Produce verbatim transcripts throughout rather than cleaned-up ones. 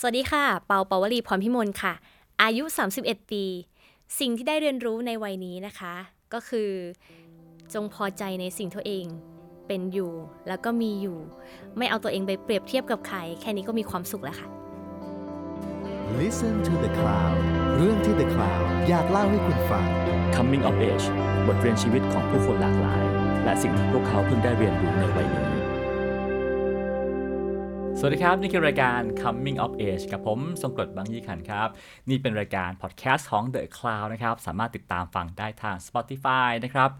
สวัสดีค่ะเปาเปาวลีพรพิมลค่ะอายุสามสิบเอ็ดปีสิ่งที่ได้เรียนรู้ในวัยนี้นะคะก็คือจงพอใจในสิ่งตัวเองเป็นอยู่แล้วก็มีอยู่ไม่เอาตัวเองไปเปรียบเทียบกับใครแค่นี้ก็มีความสุขแล้วค่ะ Listen to the Cloud เรื่องที่ The Cloud อยากเล่าให้คุณฟัง Coming of Age บทเรียนชีวิตของผู้คนหลากหลายและสิ่งที่พวกเขาเพิ่งได้เรียนรู้ในวัยนี้สวัสดีครับนี่คือรายการ Coming of Age กับผมทรงกรดบางยี่ขันครับนี่เป็นรายการพอดแคสต์ของ The Cloud นะครับสามารถติดตามฟังได้ทาง Spotify นะครับ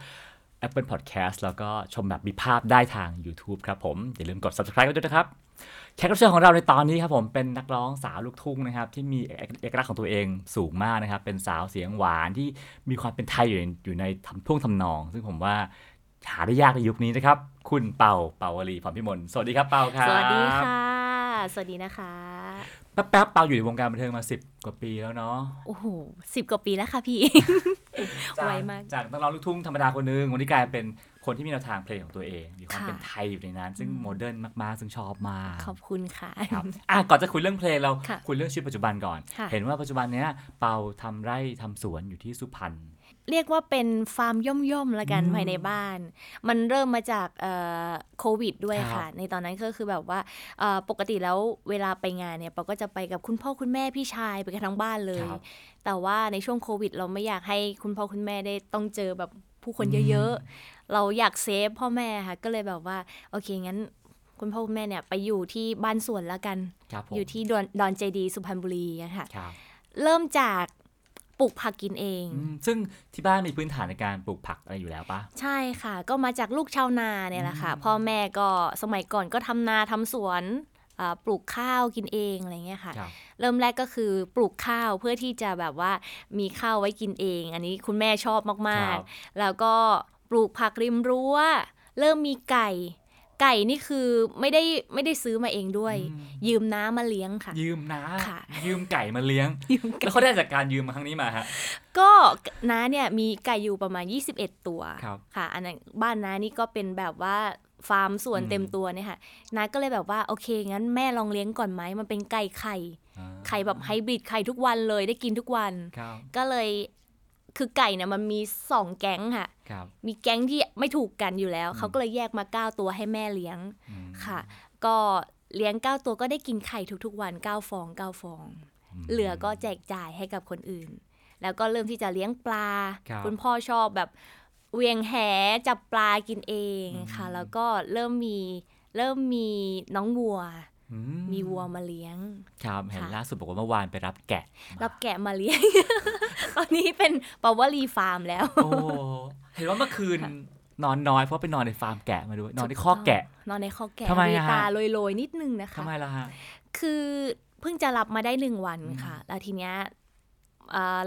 Apple Podcast แล้วก็ชมแบบมีภาพได้ทาง YouTube ครับผมอย่าลืมกด Subscribe กันด้วยนะครับแขกรับเชิญของเราในตอนนี้ครับผมเป็นนักร้องสาวลูกทุ่งนะครับที่มีเอกลักษณ์ของตัวเองสูงมากนะครับเป็นสาวเสียงหวานที่มีความเป็นไทยอยู่ในอยู่ในทำท่วงทำนองซึ่งผมว่าหาได้ยากในยุคนี้นะครับคุณเปาเปาวลีพรพิมลสวัสดีครับเปาครับสวัสดีค่ะสวัสดีนะคะแป๊บๆเปาอยู่ในวงการบันเทิงมาสิบกว่าปีแล้วเนาะโอ้โหสิบกว่าปีแล้วค่ะพี่ ไวมากจากนักร้องลูกทุ่งธรรมดาคนนึงวันนี้กลายเป็นคนที่มีแนวทางเพลงของตัวเองมีความเป็นไทยอยู่ในนั้นซึ่งโมเดิร์นมากๆซึ่งชอบมากขอบคุณค่ะครับอ่ะก่อนจะคุยเรื่องเพลงเราคุยเรื่องชีวิตปัจจุบันก่อนเห็นว่าปัจจุบันเนี้ยเปาทำไร่ทำสวนอยู่ที่สุพรรณเรียกว่าเป็นฟาร์มย่อมๆละกันภายในบ้านมันเริ่มมาจากโควิดด้วยค่ะในตอนนั้นก็คือแบบว่าปกติแล้วเวลาไปงานเนี่ยเราก็จะไปกับคุณพ่อคุณแม่พี่ชายไปกันทั้งบ้านเลยแต่ว่าในช่วงโควิดเราไม่อยากให้คุณพ่อคุณแม่ได้ต้องเจอแบบผู้คนเยอะๆเราอยากเซฟพ่อแม่ค่ะก็เลยแบบว่าโอเคงั้นคุณพ่อคุณแม่เนี่ยไปอยู่ที่บ้านสวนละกันอยู่ที่ดอนเจดีสุพรรณบุรีค่ะเริ่มจากปลูกผักกินเองซึ่งที่บ้านมีพื้นฐานในการปลูกผักอะไรอยู่แล้วปะใช่ค่ะก็มาจากลูกชาวนาเนี่ยแหละค่ะพ่อแม่ก็สมัยก่อนก็ทำนาทำสวนปลูกข้าวกินเองอะไรเงี้ยค่ะเริ่มแรกก็คือปลูกข้าวเพื่อที่จะแบบว่ามีข้าวไว้กินเองอันนี้คุณแม่ชอบมากๆแล้วก็ปลูกผักริมรั้วเริ่มมีไก่ไก่นี่คือไม่ได้ไม่ได้ซื้อมาเองด้วยยืมน้ามาเลี้ยงค่ะยืมน้ายืมไก่มาเลี้ยงแล้วเขาได้จากการยืมมาครั้งนี้มาฮะก็น้าเนี่ยมีไก่อยู่ประมาณยี่สิบเอ็ดตัวค่ะอันนั้นบ้านน้านี่ก็เป็นแบบว่าฟาร์มสวนเต็มตัวเนี่ยค่ะน้าก็เลยแบบว่าโอเคงั้นแม่ลองเลี้ยงก่อนไหมมันเป็นไก่ไข่ไข่แบบไฮบริดไข่ทุกวันเลยได้กินทุกวันก็เลยคือไก่เนี่ยมันมีสองแก๊งค่ะมีแก๊งที่ไม่ถูกกันอยู่แล้วเขาก็เลยแยกมาเก้าตัวให้แม่เลี้ยงค่ะก็เลี้ยงเก้าตัวก็ได้กินไข่ทุกๆวันเก้าฟองเก้าฟองเหลือก็แจกจ่ายให้กับคนอื่นแล้วก็เริ่มที่จะเลี้ยงปลาคุณพ่อชอบแบบเวียงแหจับปลากินเองค่ะแล้วก็เริ่มมีเริ่มมีน้องวัวมีวัวมาเลี้ยงครับเห็นล่าสุดบอกว่าเมื่อวานไปรับแกะรับแกะมาเลี้ยงตอนนี้เป็นเปาวลีฟาร์มแล้วโอ้เห็นว่าเมื่อคืนนอนน้อยเพราะไปนอนในฟาร์มแกะมาด้วยนอนในคอกแกะนอนในคอกแกะมีตาลอยๆนิดนึงนะคะทำไมล่ะฮะคือเพิ่งจะรับมาได้หนึ่งวันค่ะแล้วทีเนี้ย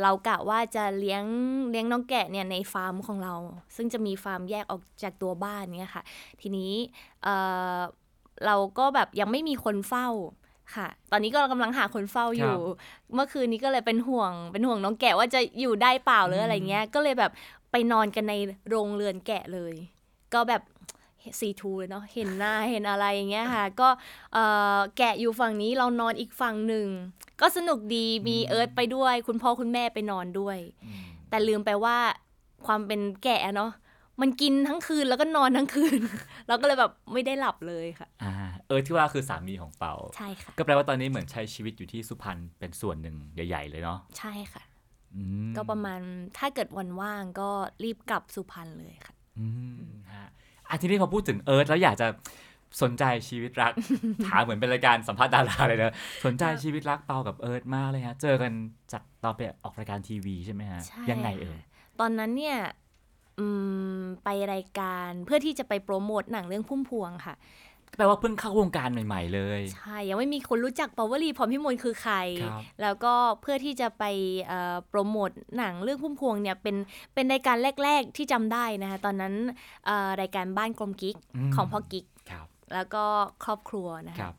เรากะว่าจะเลี้ยงเลี้ยงน้องแกะเนี่ยในฟาร์มของเราซึ่งจะมีฟาร์มแยกออกจากตัวบ้านเนี่ยค่ะทีนี้เราก็แบบยังไม่มีคนเฝ้าค่ะตอนนี้ก็กำลังหาคนเฝ้าอยู่เมื่อคืนนี้ก็เลยเป็นห่วงเป็นห่วงน้องแกะว่าจะอยู่ได้เปล่าหรืออะไรเงี้ยก็เลยแบบไปนอนกันในโรงเรือนแกะเลยก็แบบซีทูเลยเนาะเห็นหน้าเห็นอะไรอย่างเงี้ยค่ะก็แกะอยู่ฝั่งนี้เรานอนอีกฝั่งหนึ่งก็สนุกดีมีเอิร์ธไปด้วยคุณพ่อคุณแม่ไปนอนด้วยแต่ลืมไปว่าความเป็นแกะเนาะมันกินทั้งคืนแล้วก็นอนทั้งคืนเราก็เลยแบบไม่ได้หลับเลยค่ะอ่าเอิร์ธที่ว่าคือสามีของเปาใช่ค่ะก็แปลว่าตอนนี้เหมือนใช้ชีวิตอยู่ที่สุพรรณเป็นส่วนหนึ่งใหญ่ๆเลยเนาะใช่ค่ะก็ประมาณถ้าเกิดวันว่างก็รีบกลับสุพรรณเลยค่ะอืมฮะอ่ะทีนี้พอพูดถึงเอิร์ธแล้วอยากจะสนใจชีวิตรักถามเหมือนเป็นรายการสัมภาษณ์ดาราเลยนะสนใจชีวิตรักเปากับเอิร์ธมากเลยฮะเจอกันจากตอนไปออกรายการทีวีใช่ไหมฮะยังไงเอิร์ธตอนนั้นเนี่ยไปรายการเพื่อที่จะไปโปรโมทหนังเรื่องพุ่มพวงค่ะแปลว่าเพิ่งเข้าวงการใหม่ๆเลยใช่ยังไม่มีคนรู้จักเปาวลีพรพิมลคือใครแล้วก็เพื่อที่จะไปโปรโมทหนังเรื่องพุ่มพวงเนี่ยเป็นเป็นรายการแรกๆที่จำได้นะคะตอนนั้นรายการบ้านกลมกิ๊กของพ่อกิ๊กแล้วก็ครอบครัวนะคะ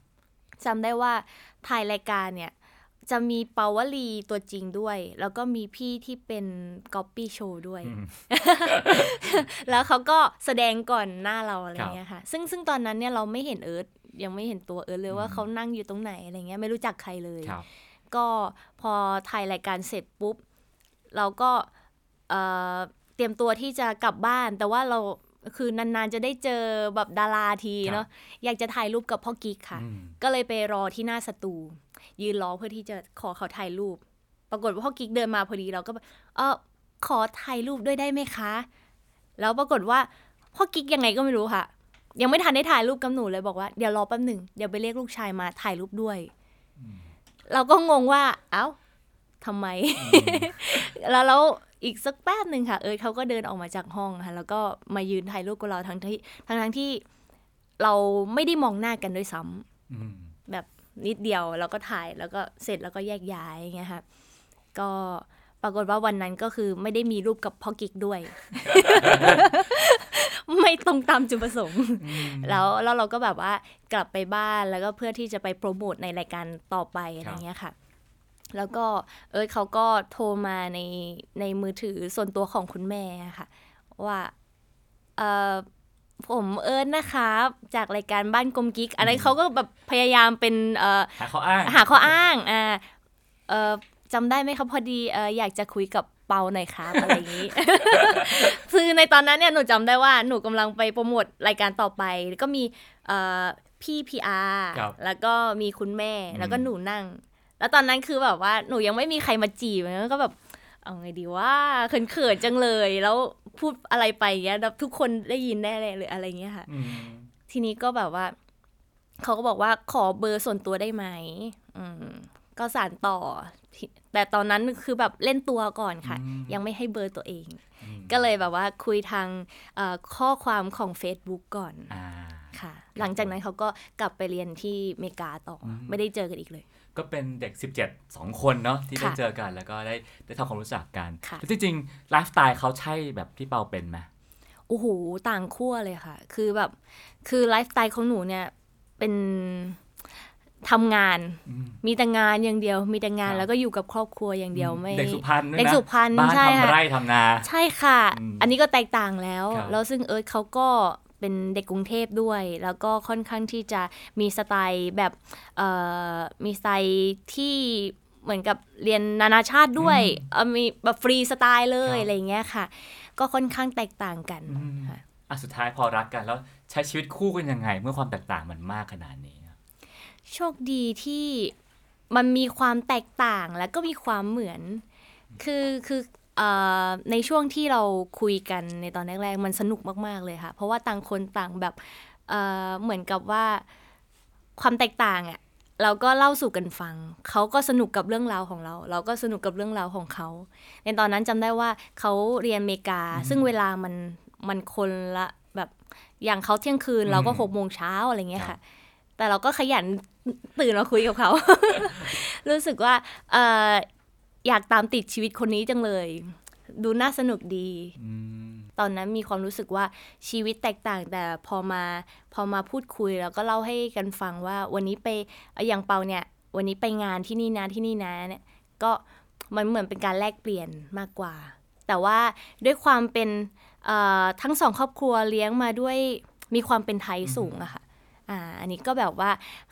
จำได้ว่าถ่ายรายการเนี่ยจะมีเปาวลีตัวจริงด้วยแล้วก็มีพี่ที่เป็นก๊อปปี้โชว์ด้วย แล้วเขาก็แสดงก่อนหน้าเราอะไรเงี้ยค่ะซึ่งซึ่งตอนนั้นเนี่ยเราไม่เห็นเอิร์ธ ยังไม่เห็นตัวเอิร์ธเลยว่าเขานั่งอยู่ตรงไหนอะไรเงี้ยไม่รู้จักใครเลยก็พอถ่ายรายการเสร็จปุ๊บเราก็เอ่อเตรียมตัวที่จะกลับบ้านแต่ว่าเราคือนานๆจะได้เจอแบบดาราทีเนาะอยากจะถ่ายรูปกับพ่อกิ๊กค่ะก็เลยไปรอที่หน้าสตูยืนรอเพื่อที่จะขอเขาถ่ายรูปปรากฏว่าพ่อกิ๊กเดินมาพอดีเราก็เออขอถ่ายรูปด้วยได้ไหมคะแล้วปรากฏว่าพ่อกิ๊กยังไงก็ไม่รู้ค่ะยังไม่ทันได้ถ่ายรูปกับหนูเลยบอกว่าเดี๋ยวรอแป๊บหนึ่งเดี๋ยวไปเรียกลูกชายมาถ่ายรูปด้วยเราก็งงว่าเอ้าทำไม แล้วแล้วอีกสักแป๊บหนึ่งค่ะเอิร์ธเขาก็เดินออกมาจากห้องค่ะแล้วก็มายืนถ่ายรูปกับเราทั้งที่ทั้งทั้งที่เราไม่ได้มองหน้ากันด้วยซ้ำแบบนิดเดียวแล้วก็ถ่ายแล้วก็เสร็จแล้วก็แยกย้ายอย่างเงี้ยค่ะก็ปรากฏว่าวันนั้นก็คือไม่ได้มีรูปกับพ่อกิ๊กด้วย ไม่ตรงตามจุดประสงค์ แล้วแล้วเราก็แบบว่ากลับไปบ้านแล้วก็เพื่อที่จะไปโปรโมทในรายการต่อไปอะไรเงี้ยค่ะแล้วก็เอิร์ธเขาก็โทรมาในในมือถือส่วนตัวของคุณแม่ค่ะว่าเอ่อผมเอิร์ธนะคะจากรายการบ้านกลมกิ๊กอะไรเขาก็แบบพยายามเป็นเอ่อหาข้ออ้างหาข้ออ้างอ่าเอ่อจำได้ไหมครับพอดีเอ่ออยากจะคุยกับเปาหน่อยครับ อะไรอย่างนี้ คือในตอนนั้นเนี่ยหนูจำได้ว่าหนูกำลังไปโปรโมทรายการต่อไปก็มีเอ่อพี่ พี อาร์ แล้วก็มีคุณแม่แล้วก็หนูนั่งแล้วตอนนั้นคือแบบว่าหนูยังไม่มีใครมาจีบก็แบบเอาไงดีว่าเขินๆจังเลยแล้วพูดอะไรไปเงี้ยทุกคนได้ยินแน่เลยหรืออะไรเงี้ยค่ะทีนี้ก็แบบว่าเขาก็บอกว่าขอเบอร์ส่วนตัวได้ไหมก็สานต่อแต่ตอนนั้นคือแบบเล่นตัวก่อนค่ะยังไม่ให้เบอร์ตัวเองก็เลยแบบว่าคุยทางข้อความของ Facebook ก่อนค่ะหลังจากนั้นเขาก็กลับไปเรียนที่อเมริกาต่อไม่ได้เจอกันอีกเลยก็เป็นเด็กสิบเจ็ด สองคนเนาะที่ได้เจอกันแล้วก็ได้ได้ทำความรู้จักกันแล้วจริงๆไลฟ์สไตล์เขาใช่แบบที่เปาเป็นไหมโอ้โหต่างขั้วเลยค่ะคือแบบคือไลฟ์สไตล์ของหนูเนี่ยเป็นทำงานมีแต่งานอย่างเดียวมีแต่งานแล้วก็อยู่กับครอบครัวอย่างเดียวไม่เด็กสุพรรณเด็กสุพรรณบ้านทำไร่ทำนาใช่ค่ะอันนี้ก็แตกต่างแล้วแล้วซึ่งเอิร์ธเขาก็เป็นเด็กกรุงเทพด้วยแล้วก็ค่อนข้างที่จะมีสไตล์แบบมีสไตล์ที่เหมือนกับเรียนนานาชาติด้วยมีแบบฟรีสไตล์เลยอะไรเงี้ยค่ะก็ค่อนข้างแตกต่างกันค่ะอ่ะสุดท้ายพอรักกันแล้วใช้ชีวิตคู่กันยังไงเมื่อความแตกต่างมันมากขนาดนี้โชคดีที่มันมีความแตกต่างแล้วก็มีความเหมือนคือคือในช่วงที่เราคุยกันในตอนแรกๆมันสนุกมากๆเลยค่ะเพราะว่าต่างคนต่างแบบเอ่อเหมือนกับว่าความแตกต่างอ่ะเราก็เล่าสู่กันฟังเขาก็สนุกกับเรื่องราวของเราเราก็สนุกกับเรื่องราวของเขาในตอนนั้นจำได้ว่าเขาเรียนอเมริกาซึ่งเวลามันมันคนละแบบอย่างเขาเที่ยงคืนเราก็หกโมงเช้าอะไรเงี้ยค่ะแต่เราก็ขยันตื่นมาคุยกับเขา รู้สึกว่าเอ่ออยากตามติดชีวิตคนนี้จังเลยดูน่าสนุกดีตอนนั้นมีความรู้สึกว่าชีวิตแตกต่างแต่พอมาพอมาพูดคุยแล้วก็เล่าให้กันฟังว่าวันนี้ไปอย่างเปาเนี่ยวันนี้ไปงานที่นี่นะที่นี่นะเนี่ยก็มันเหมือนเป็นการแลกเปลี่ยนมากกว่าแต่ว่าด้วยความเป็นทั้งสองครอบครัวเลี้ยงมาด้วยมีความเป็นไทยสูงอะค่ะอ่าอันนี้ก็แบบว่า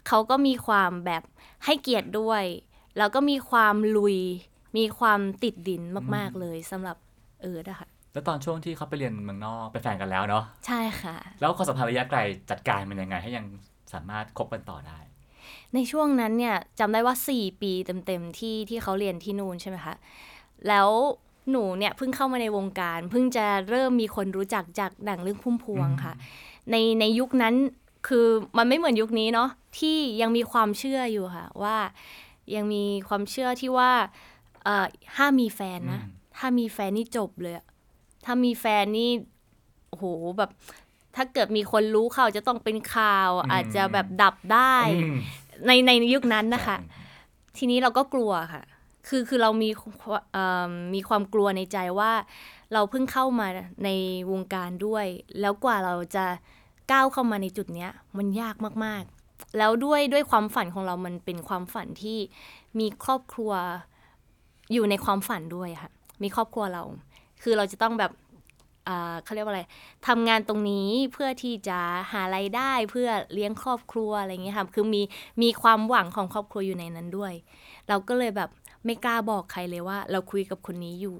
เขาก็มีความแบบให้เกียรติด้วยแล้วก็มีความลุยมีความติดดินมากๆเลยสำหรับเอิร์ธอะค่ะแล้วตอนช่วงที่เขาไปเรียนเมืองนอกไปแฟนกันแล้วเนาะใช่ค่ะแล้วความสัมพันธ์ระยะไกลจัดการมันยังไงให้ยังสามารถคบกันต่อได้ในช่วงนั้นเนี่ยจำได้ว่าสี่ปีเต็มๆที่ที่เขาเรียนที่นู่นใช่ไหมคะแล้วหนูเนี่ยเพิ่งเข้ามาในวงการเพิ่งจะเริ่มมีคนรู้จักจากหนังเรื่องพุ่มพวงค่ะในในยุคนั้นคือมันไม่เหมือนยุคนี้เนาะที่ยังมีความเชื่ออยู่ค่ะว่ายังมีความเชื่อที่ว่าถ้ามีแฟนนะถ้ามีแฟนนี่จบเลยถ้ามีแฟนนี่โอ้โหแบบถ้าเกิดมีคนรู้ข่าวจะต้องเป็นข่าว อ, อาจจะแบบดับได้ในในยุคนั้นนะคะทีนี้เราก็กลัวค่ะคือคือเรามีมีความกลัวในใจว่าเราเพิ่งเข้ามาในวงการด้วยแล้วกว่าเราจะก้าวเข้ามาในจุดเนี้ยมันยากมากๆแล้วด้วยด้วยความฝันของเรามันเป็นความฝันที่มีครอบครัวอยู่ในความฝันด้วยค่ะมีครอบครัวเราคือเราจะต้องแบบ เขาเรียกว่าอะไรทำงานตรงนี้เพื่อที่จะหารายได้เพื่อเลี้ยงครอบครัวอะไรอย่างเงี้ยค่ะคือมีมีความหวังของครอบครัวอยู่ในนั้นด้วยเราก็เลยแบบไม่กล้าบอกใครเลยว่าเราคุยกับคนนี้อยู่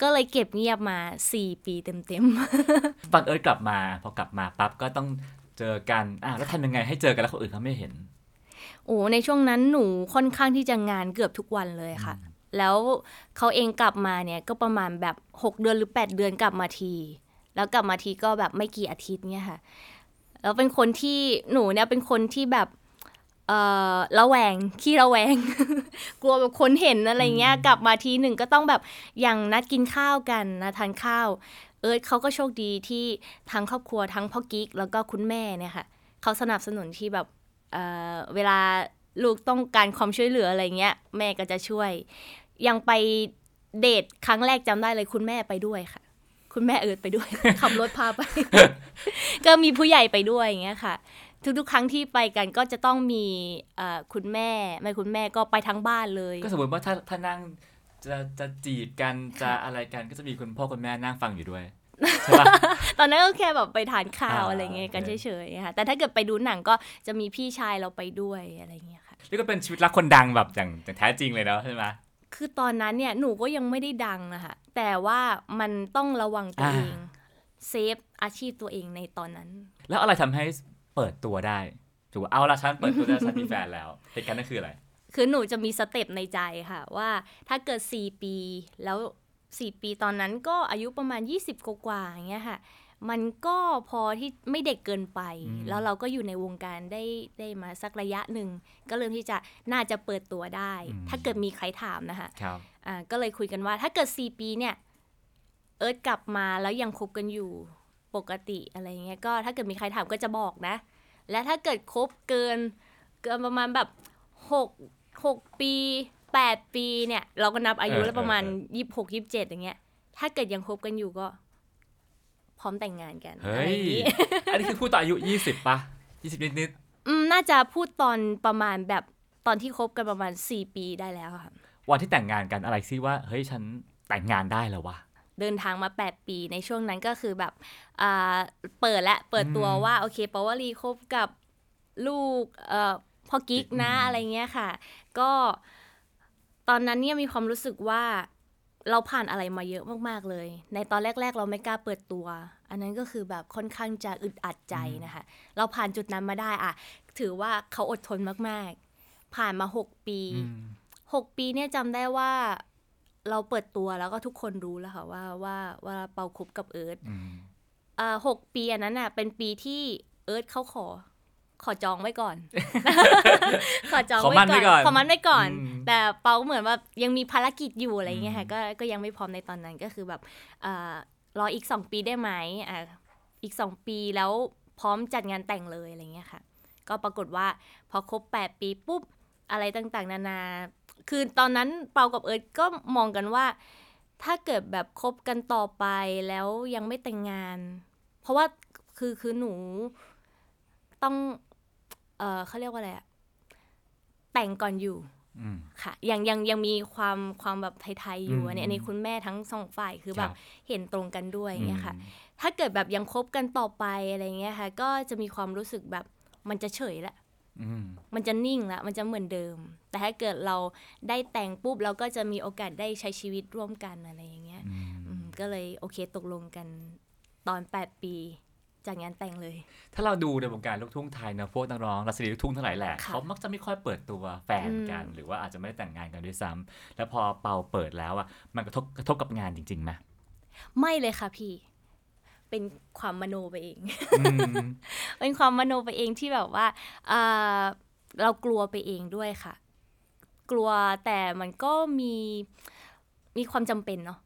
ก็เลยเก็บเงียบมาสี่ปีเต็มๆบังเอิญกลับมาพอกลับมาปั๊บก็ต้องเจอกันอ่ะแล้วทำยังไงให้เจอกันแล้วคนอื่นเขาไม่เห็นโอ้ในช่วงนั้นหนูค่อนข้างที่จะงานเกือบทุกวันเลยค่ะแล้วเขาเองกลับมาเนี่ยก็ประมาณแบบหกเดือนหรือแปดเดือนกลับมาทีแล้วกลับมาทีก็แบบไม่กี่อาทิตย์เนี่ยค่ะแล้วเป็นคนที่หนูเนี่ยเป็นคนที่แบบเอ่อระแวงขี้ระแวง กลัวแบบคนเห็นอะไรเงี้ยกลับมาทีหนึ่งก็ต้องแบบอย่างนัดกินข้าวกันนะทานข้าวเอิร์ธเขาก็โชคดีที่ทั้งครอบครัวทั้งพ่อกิ๊กแล้วก็คุณแม่เนี่ยค่ะเขาสนับสนุนที่แบบเอ่อเวลาลูกต้องการความช่วยเหลืออะไรเงี้ยแม่ก็จะช่วยยังไปเดทครั้งแรกจำได้เลยคุณแม่ไปด้วยค่ะคุณแม่เอิร์ธไปด้วย ขับรถพาไป ก็มีผู้ใหญ่ไปด้วยอย่างเงี้ยค่ะทุกๆครั้งที่ไปกันก็จะต้องมีคุณแม่ไม่คุณแม่ก็ไปทั้งบ้านเลยก็สมมติว่าถ้าถ้านั่งจะจะจีบกันจะอะไรกันก็จะมีคุณพ่อคุณแม่นั่งฟังอยู่ด้วย ตอนนั้นก็แค่แบบไปทานข้าวอะไรเงี้ยกันเฉยๆค่ะแต่ถ้าเกิดไปดูหนังก็จะมีพี่ชายเราไปด้วยอะไรเงี้ยค่ะนี่ก็เป็นชีวิตรักคนดังแบบอย่างแท้จริงเลยเนาะใช่ไหมคือตอนนั้นเนี่ยหนูก็ยังไม่ได้ดังนะคะแต่ว่ามันต้องระวังตัวเองเซฟอาชีพตัวเองในตอนนั้นแล้วอะไรทำให้เปิดตัวได้ถือว่าเอาละฉันเปิดตัวได้ฉันมีแฟนแล้วเหตุการณ์นั่นคืออะไรคือหนูจะมีสเต็ปในใจค่ะว่าถ้าเกิดสี่ปีแล้วสี่ปีตอนนั้นก็อายุประมาณยี่สิบกว่าๆอย่างเงี้ยค่ะมันก็พอที่ไม่เด็กเกินไปแล้วเราก็อยู่ในวงการได้ได้มาสักระยะหนึ่งก็เริ่มที่จะน่าจะเปิดตัวได้ถ้าเกิดมีใครถามนะคะครับอ่าก็เลยคุยกันว่าถ้าเกิดสี่ปีเนี่ยเอิร์ธกลับมาแล้วยังคบกันอยู่ปกติอะไรเงี้ยก็ถ้าเกิดมีใครถามก็จะบอกนะและถ้าเกิดคบเกินเกินประมาณแบบหกปีแปดปีเนี่ยเราก็นับอายุแล้วประมาณยี่สิบหก ยี่สิบเจ็ดอย่างเงี้ยถ้าเกิดยังคบกันอยู่ก็พร้อมแต่งงานกัน hey. อะไรอย่างงี้ อันนี้คือพูดตอนอายุยี่สิบป่ะยี่สิบนิดๆอืมน่าจะพูดตอนประมาณแบบตอนที่คบกันประมาณสี่ปีได้แล้วค่ะวันที่แต่งงานกันอะไรซิว่าเฮ้ยฉันแต่งงานได้แล้ววะเดินทางมาแปดปีในช่วงนั้นก็คือแบบอ่าเปิดและเปิดตัวว่าโอเคปวลีคบกับลูกเอ่อพ่อกิ๊กนะอะไรเงี้ยค่ะก็ตอนนั้นเนี่ยมีความรู้สึกว่าเราผ่านอะไรมาเยอะมากๆเลยในตอนแรกๆเราไม่กล้าเปิดตัวอันนั้นก็คือแบบค่อนข้างจะอึดอัดใจนะคะเราผ่านจุดนั้นมาได้อะถือว่าเขาอดทนมากๆผ่านมาหกปีหกปีเนี่ยจำได้ว่าเราเปิดตัวแล้วก็ทุกคนรู้แล้วค่ะว่าว่าว่าเปาคบกับเอิร์ธอ่าหกปีอันนั้นน่ะเป็นปีที่เอิร์ธเขาขอขอจองไว้ก่อน ขอจองไว้ก่อนขอมันไว้ก่อนแต่เปาเหมือนว่ายังมีภารกิจอยู่อะไรเงี้ยค่ะก็ก็ยังไม่พร้อมในตอนนั้นก็คือแบบอ่ารออีกสองปีได้ไหมอ่ะอีกสองปีแล้วพร้อมจัดงานแต่งเลยอะไรเงี้ยค่ะก็ปรากฏว่าพอครบแปดปีปุ๊บอะไรต่างๆนานาคือตอนนั้นเปากับเอิร์ธก็มองกันว่าถ้าเกิดแบบคบกันต่อไปแล้วยังไม่แต่งงานเพราะว่าคือคือหนูต้องเออเขาเรียกว่าอะไรอะแต่งก่อนอยู่ค่ะยังยังยังมีความความแบบไทยๆอยู่อันนี้อันนี้คุณแม่ทั้งสองฝ่ายคือแบบเห็นตรงกันด้วยอย่างเงี้ยค่ะถ้าเกิดแบบยังคบกันต่อไปอะไรเงี้ยค่ะก็จะมีความรู้สึกแบบมันจะเฉยละมันจะนิ่งละมันจะเหมือนเดิมแต่ถ้าเกิดเราได้แต่งปุ๊บเราก็จะมีโอกาสได้ใช้ชีวิตร่วมกันอะไรอย่างเงี้ยก็เลยโอเคตกลงกันตอนแปดปีจากงานแต่งเลยถ้าเราดูในวงการลูกทุ่งไทยนะพวกนักร้องนักแสดงลูกทุ่งทั้งหลายแหละเขามักจะไม่ค่อยเปิดตัวแฟนกันหรือว่าอาจจะไม่ได้แต่งงานกันด้วยซ้ำแล้วพอเป่าเปิดแล้วอ่ะมันกระทบกระทบกับงานจริงๆไหมไม่เลยค่ะพี่เป็นความมโนไปเอง เป็นความมโนไปเองที่แบบว่าเอ่อเรากลัวไปเองด้วยค่ะกลัวแต่มันก็มีมีความจำเป็นเนาะ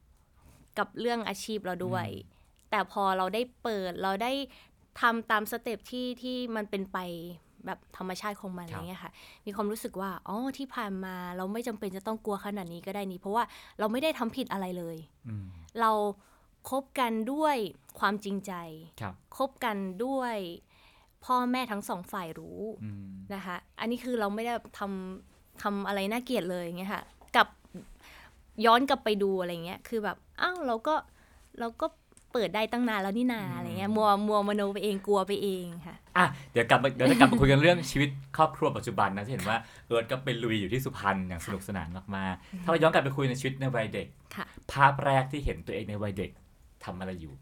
กับเรื่องอาชีพเราด้วยแต่พอเราได้เปิดเราได้ทำตามสเต็ปที่ที่มันเป็นไปแบบธรรมชาติของมันอะไรเงี้ยค่ะมีความรู้สึกว่าอ๋อที่ผ่านมาเราไม่จำเป็นจะต้องกลัวขนาดนี้ก็ได้นี่เพราะว่าเราไม่ได้ทำผิดอะไรเลยเราคบกันด้วยความจริงใจ ค, คบกันด้วยพ่อแม่ทั้งสองฝ่ายรู้นะคะอันนี้คือเราไม่ได้ทำทำอะไรน่าเกลียดเลยอย่างเงี้ยค่ะกับย้อนกลับไปดูอะไรเงี้ยคือแบบอ้าวเราก็เราก็ เปิดได้ตั้งนานแล้วนี่นาอะไรเงี้ยมัวมัวมโนไปเองกลัวไปเองค่ะอ่ะเดี๋ยวกลับเดี๋ยวจะกลับมาคุยกันเรื่องชีวิตครอบครัวปัจจุบันนะที่เห็นว่าเอิร์ธก็เป็นลุยอยู่ที่สุพรรณอย่างสนุกสนานมากๆถ้าเราย้อนกลับไปคุยในชีวิตในวัยเด็กภาพแรกที่เห็นตัวเองในวัยเด็กทำอะไรอยู่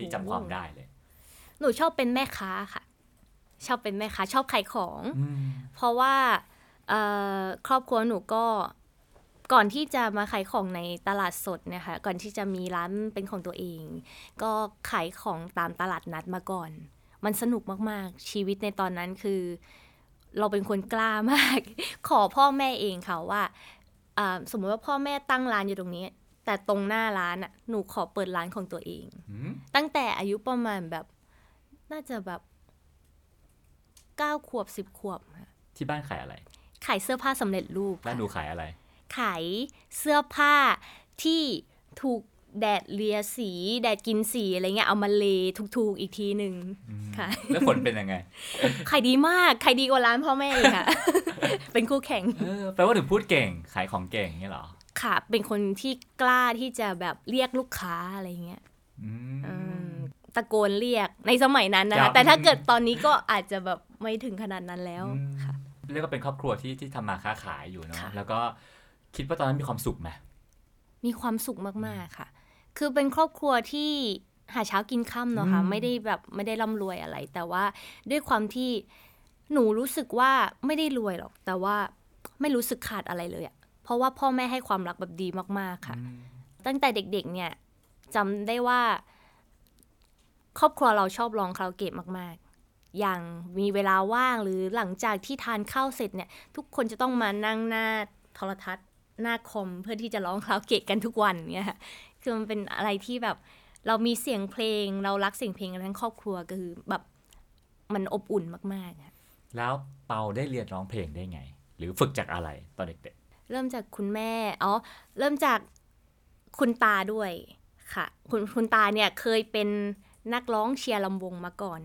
ที่จำความได้เลยหนูชอบเป็นแม่ค้าค่ะชอบเป็นแม่ค้าชอบขายของเพราะว่าครอบครัวหนูก็ก่อนที่จะมาขายของในตลาดสดนะคะก่อนที่จะมีร้านเป็นของตัวเองก็ขายของตามตลาดนัดมาก่อนมันสนุกมากๆชีวิตในตอนนั้นคือเราเป็นคนกล้ามากขอพ่อแม่เองค่ะว่าสมมติว่าพ่อแม่ตั้งร้านอยู่ตรงนี้แต่ตรงหน้าร้านอ่ะหนูขอเปิดร้านของตัวเองตั้งแต่อายุประมาณแบบน่าจะแบบเก้าขวบสิบขวบที่บ้านขายอะไรขายเสื้อผ้าสำเร็จรูปแล้วหนูขายอะไรขายเสื้อผ้าที่ถูกแดดเลียสีแดดกินสีอะไรเงี้ยเอามาเลถูกๆอีกทีนึงค่ะแล้วผลเป็นยังไงขายดีมากขายดีกว่าร้านพ่อแม่อีกค่ะ เป็นคู่แข่งแปลว่าถึงพูดเก่งขายของเก่งนี่หรอค่ะเป็นคนที่กล้าที่จะแบบเรียกลูกค้าอะไรเงี้ยตะโกนเรียกในสมัยนั้นนะแต่ถ้าเกิดตอนนี้ก็อาจจะแบบไม่ถึงขนาดนั้นแล้วค่ะเรียกว่าเป็นครอบครัวที่ที่ทำมาค้าขายอยู่เนาะแล้วก็คิดว่าตอนนั้นมีความสุขไหมมีความสุขมากๆค่ะคือเป็นครอบครัวที่หาเช้ากินค่ำเนาะค่ะไม่ได้แบบไม่ได้ร่ำรวยอะไรแต่ว่าด้วยความที่หนูรู้สึกว่าไม่ได้รวยหรอกแต่ว่าไม่รู้สึกขาดอะไรเลยอะเพราะว่าพ่อแม่ให้ความรักแบบดีมากๆค่ะตั้งแต่เด็กๆเนี่ยจำได้ว่าครอบครัวเราชอบร้องคาราโอเกะมากๆอย่างมีเวลาว่างหรือหลังจากที่ทานข้าวเสร็จเนี่ยทุกคนจะต้องมานั่งหน้าโทรทัศน์หน้าคอมเพื่อที่จะร้องคาราโอเกะกันทุกวันเนี่ยค่ะคือมันเป็นอะไรที่แบบเรามีเสียงเพลงเรารักเสียงเพลงกันทั้งครอบครัวก็คือแบบมันอบอุ่นมากๆค่ะแล้วเปาได้เรียนร้องเพลงได้ไงหรือฝึกจากอะไรตอนเด็กๆเริ่มจากคุณแม่อ๋อเริ่มจากคุณตาด้วยค่ะคุณคุณตาเนี่ยเคยเป็นนักร้องเชียร์ลำวงมาก่อน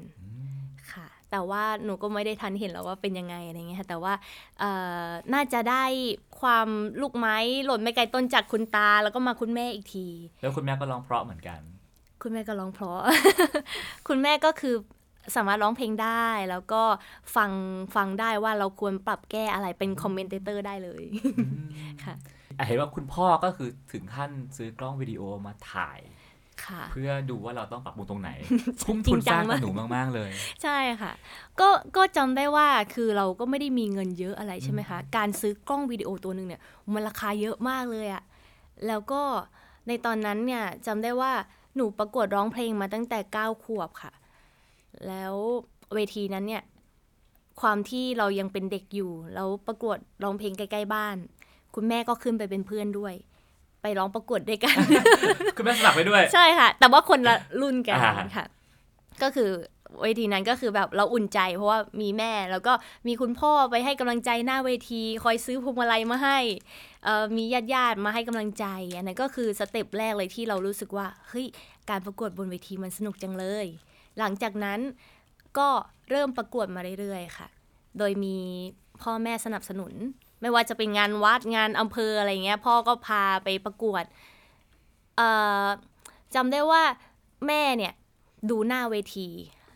ค่ะแต่ว่าหนูก็ไม่ได้ทันเห็นแล้วว่าเป็นยังไงอะไรเงี้ยค่ะแต่ว่าน่าจะได้ความลูกไม้หล่นไม่ไกลต้นจากคุณตาแล้วก็มาคุณแม่อีกทีแล้วคุณแม่ก็ร้องเพราะเหมือนกันคุณแม่ก็ร้องเพราะ คุณแม่ก็คือสามารถร้องเพลงได้แล้วก็ฟังฟังได้ว่าเราควรปรับแก้อะไรเป็นคอมเมนเตเตอร์ได้เลย ค่ะเห็นว่าคุณพ่อก็คือถึงขั้นซื้อกล้องวิดีโอมาถ่ายเพื่อดูว่าเราต้องปรับปรุงตรงไหนคุ้มทุนสร้างกับหนูมากๆเลยใช่ค่ะก็ก็จำได้ว่าคือเราก็ไม่ได้มีเงินเยอะอะไรใช่ไหมคะการซื้อกล้องวิดีโอตัวนึงเนี่ยมันราคาเยอะมากเลยอะแล้วก็ในตอนนั้นเนี่ยจำได้ว่าหนูประกวดร้องเพลงมาตั้งแต่เก้าขวบค่ะแล้วเวทีนั้นเนี่ยความที่เรายังเป็นเด็กอยู่แล้วประกวดร้องเพลงใกล้ๆบ้านคุณแม่ก็ขึ้นไปเป็นเพื่อนด้วยไปร้องประกวดด้วยกันคุณแม่สมัครไปด้วยใช่ค่ะแต่ว่าคนละรุ่นกันค่ะก็คือเวทีนั้นก็คือแบบเราอุ่นใจเพราะว่ามีแม่แล้วก็มีคุณพ่อไปให้กำลังใจหน้าเวทีคอยซื้อพวงมาลัยมาให้มีญาติญาติมาให้กำลังใจอันนั้นก็คือสเต็ปแรกเลยที่เรารู้สึกว่าเฮ้ยการประกวดบนเวทีมันสนุกจังเลยหลังจากนั้นก็เริ่มประกวดมาเรื่อยๆค่ะโดยมีพ่อแม่สนับสนุนไม่ว่าจะเป็นงานวัดงานอำเภออะไรเงี้ยพ่อก็พาไปประกวดเอ่อจำได้ว่าแม่เนี่ยดูหน้าเวที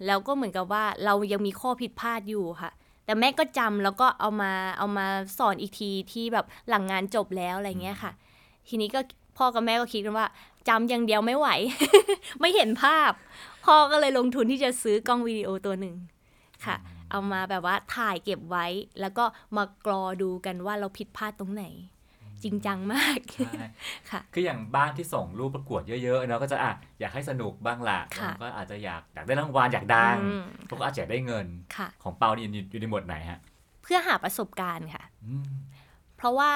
แล้วก็เหมือนกับว่าเรายังมีข้อผิดพลาดอยู่ค่ะแต่แม่ก็จำแล้วก็เอามาเอามาสอนอีกทีที่แบบหลังงานจบแล้วอะไรเงี้ยค่ะทีนี้ก็พ่อกับแม่ก็คิดกันว่าจำอย่างเดียวไม่ไหว ไม่เห็นภาพพ่อก็เลยลงทุนที่จะซื้อกล้องวิดีโอตัวหนึ่งค่ะเอามาแบบว่าถ่ายเก็บไว้แล้วก็มากรอดูกันว่าเราผิดพลาดตรงไหนจริงจังมากค่ะคืออย่างบ้านที่ส่งรูปประกวดเยอะๆเนาะก็จะอ่ะอยากให้สนุกบ้างล่ะก็อาจจะอยากอยากได้รางวัลอยากดังพวกก็อาจจะได้เงินของเปานี่อยู่ในหมวดไหนฮะเพื่อหาประสบการณ์ค่ะเพราะว่า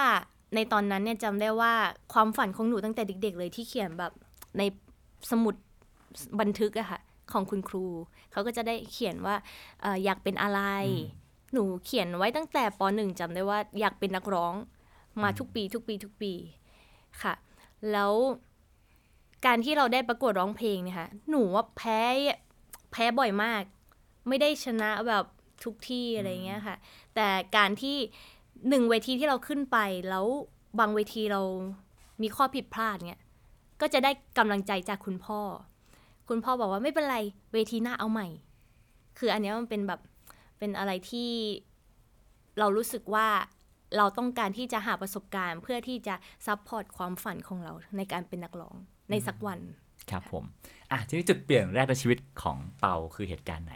ในตอนนั้นเนี่ยจำได้ว่าความฝันของหนูตั้งแต่เด็กๆเลยที่เขียนแบบในสมุดบันทึกอะค่ะของคุณครูเขาก็จะได้เขียนว่า เอ่อ อยากเป็นอะไรหนูเขียนไว้ตั้งแต่ป.หนึ่ง จำได้ว่าอยากเป็นนักร้องมาทุกปีทุกปีทุกปีค่ะแล้วการที่เราได้ประกวดร้องเพลงเนี่ยค่ะหนูว่าแพ้แพ้บ่อยมากไม่ได้ชนะแบบทุกที่อะไรเงี้ยค่ะแต่การที่หนึ่งเวทีที่เราขึ้นไปแล้วบางเวทีเรามีข้อผิดพลาดเนี่ยก็จะได้กำลังใจจากคุณพ่อ คุณพ่อบอกว่าไม่เป็นไรเวทีหน้าเอาใหม่คืออันนี้มันเป็นแบบเป็นอะไรที่เรารู้สึกว่าเราต้องการที่จะหาประสบการณ์เพื่อที่จะซัพพอร์ตความฝันของเราในการเป็นนักร้องในสักวันครับผมอ่ะทีนี้จุดเปลี่ยนแรกในชีวิตของเปาคือเหตุการณ์ไหน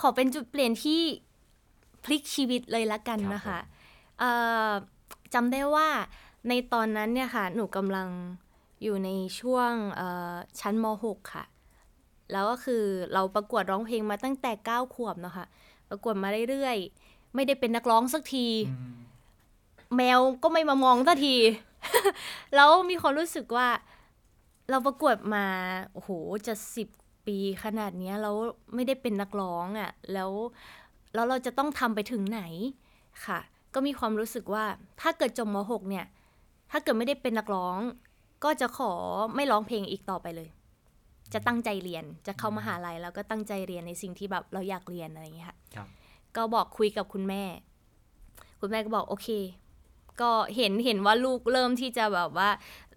ขอเป็นจุดเปลี่ยนที่พลิกชีวิตเลยละกันนะคะเอ่อจำได้ว่าในตอนนั้นเนี่ยค่ะหนูกำลังอยู่ในช่วงเอ่อชั้นม หก ค่ะแล้วก็คือเราประกวดร้องเพลงมาตั้งแต่เก้าขวบเนาะค่ะประกวดมาเรื่อยๆไม่ได้เป็นนักร้องสักทีแมวก็ไม่มามองสักที แล้วมีความรู้สึกว่าเราประกวดมาโอ้โหจะสิบปีขนาดนี้แล้วไม่ได้เป็นนักร้องอ่ะแล้วแล้วเราจะต้องทำไปถึงไหนค่ะก็มีความรู้สึกว่าถ้าเกิดจบม หกเนี่ยถ้าเกิดไม่ได้เป็นนักร้องก็จะขอไม่ร้องเพลงอีกต่อไปเลยจะตั้งใจเรียนจะเข้ามหาลัยแล้วก็ตั้งใจเรียนในสิ่งที่แบบเราอยากเรียนอะไรอย่างเงี้ยค่ะก็บอกคุยกับคุณแม่คุณแม่ก็บอกโอเคก็เห็นเห็นว่าลูกเริ่มที่จะแบบว่า